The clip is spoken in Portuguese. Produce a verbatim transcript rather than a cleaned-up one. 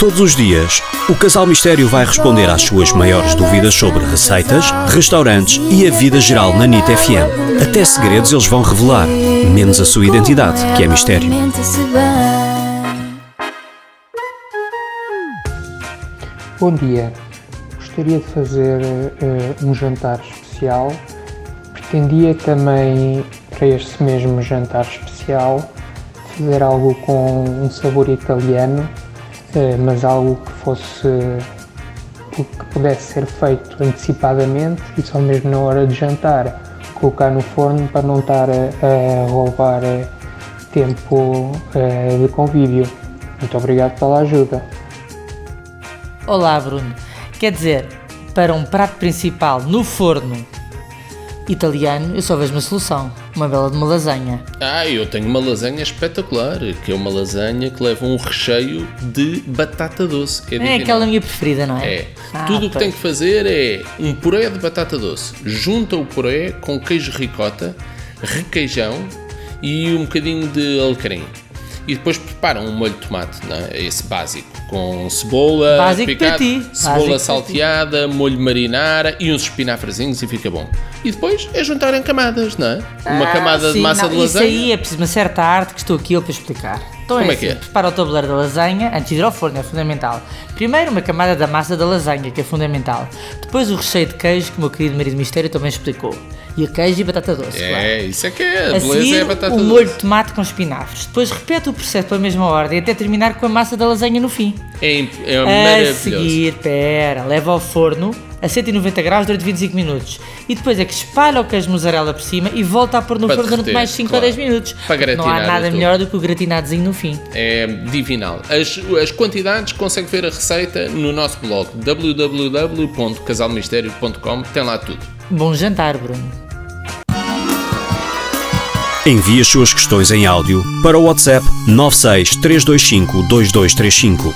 Todos os dias, o Casal Mistério vai responder às suas maiores dúvidas sobre receitas, restaurantes e a vida geral na N I T F M. Até segredos eles vão revelar, menos a sua identidade, que é mistério. Bom dia. Gostaria de fazer uh, um jantar especial. Pretendia também, para este mesmo jantar especial, fazer algo com um sabor italiano, mas algo que fosse, que pudesse ser feito antecipadamente e só mesmo na hora de jantar colocar no forno para não estar a roubar tempo de convívio. Muito obrigado pela ajuda. Olá, Bruno. Quer dizer, para um prato principal no forno italiano, eu só vejo uma solução. Uma bela de uma lasanha. Ah, eu tenho uma lasanha espetacular, que é uma lasanha que leva um recheio de batata doce. É, é aquela minha preferida, não é? É. Ah, Tudo o que tem que fazer é um puré de batata doce. Junta o puré com queijo ricota, requeijão e um bocadinho de alecrim. E depois preparam um molho de tomate, não é? Esse básico, com cebola básico picada, cebola básico salteada, molho marinara e uns espinafrezinhos e fica bom. E depois é juntar em camadas, não é? Uma ah, camada sim, de massa não, de lasanha. Isso aí é preciso uma certa arte que estou aqui eu para explicar. Então Como é, é que assim, é? Prepara o tabuleiro da lasanha, antes de ir ao forno, é fundamental. Primeiro uma camada da massa da lasanha, que é fundamental. Depois o recheio de queijo, que o meu querido Marido Mistério também explicou. E queijo e batata doce, é, claro. Isso é que é, a beleza seguir, é a batata doce. O molho de tomate com espinafres. Depois repete o processo pela mesma ordem até terminar com a massa da lasanha no fim. É, é maravilhoso. A seguir, pera, leva ao forno a cento e noventa graus durante vinte e cinco minutos. E depois é que espalha o queijo de mussarela por cima e volta a pôr no forno durante mais cinco claro, ou dez minutos. Para gratinar. Não há nada melhor do que o gratinadozinho no fim. É divinal. As, as quantidades consegue ver a receita no nosso blog w w w ponto casal mistério ponto com. Tem lá tudo. Bom jantar, Bruno. Envie as suas questões em áudio para o WhatsApp nove seis três dois cinco dois dois três cinco.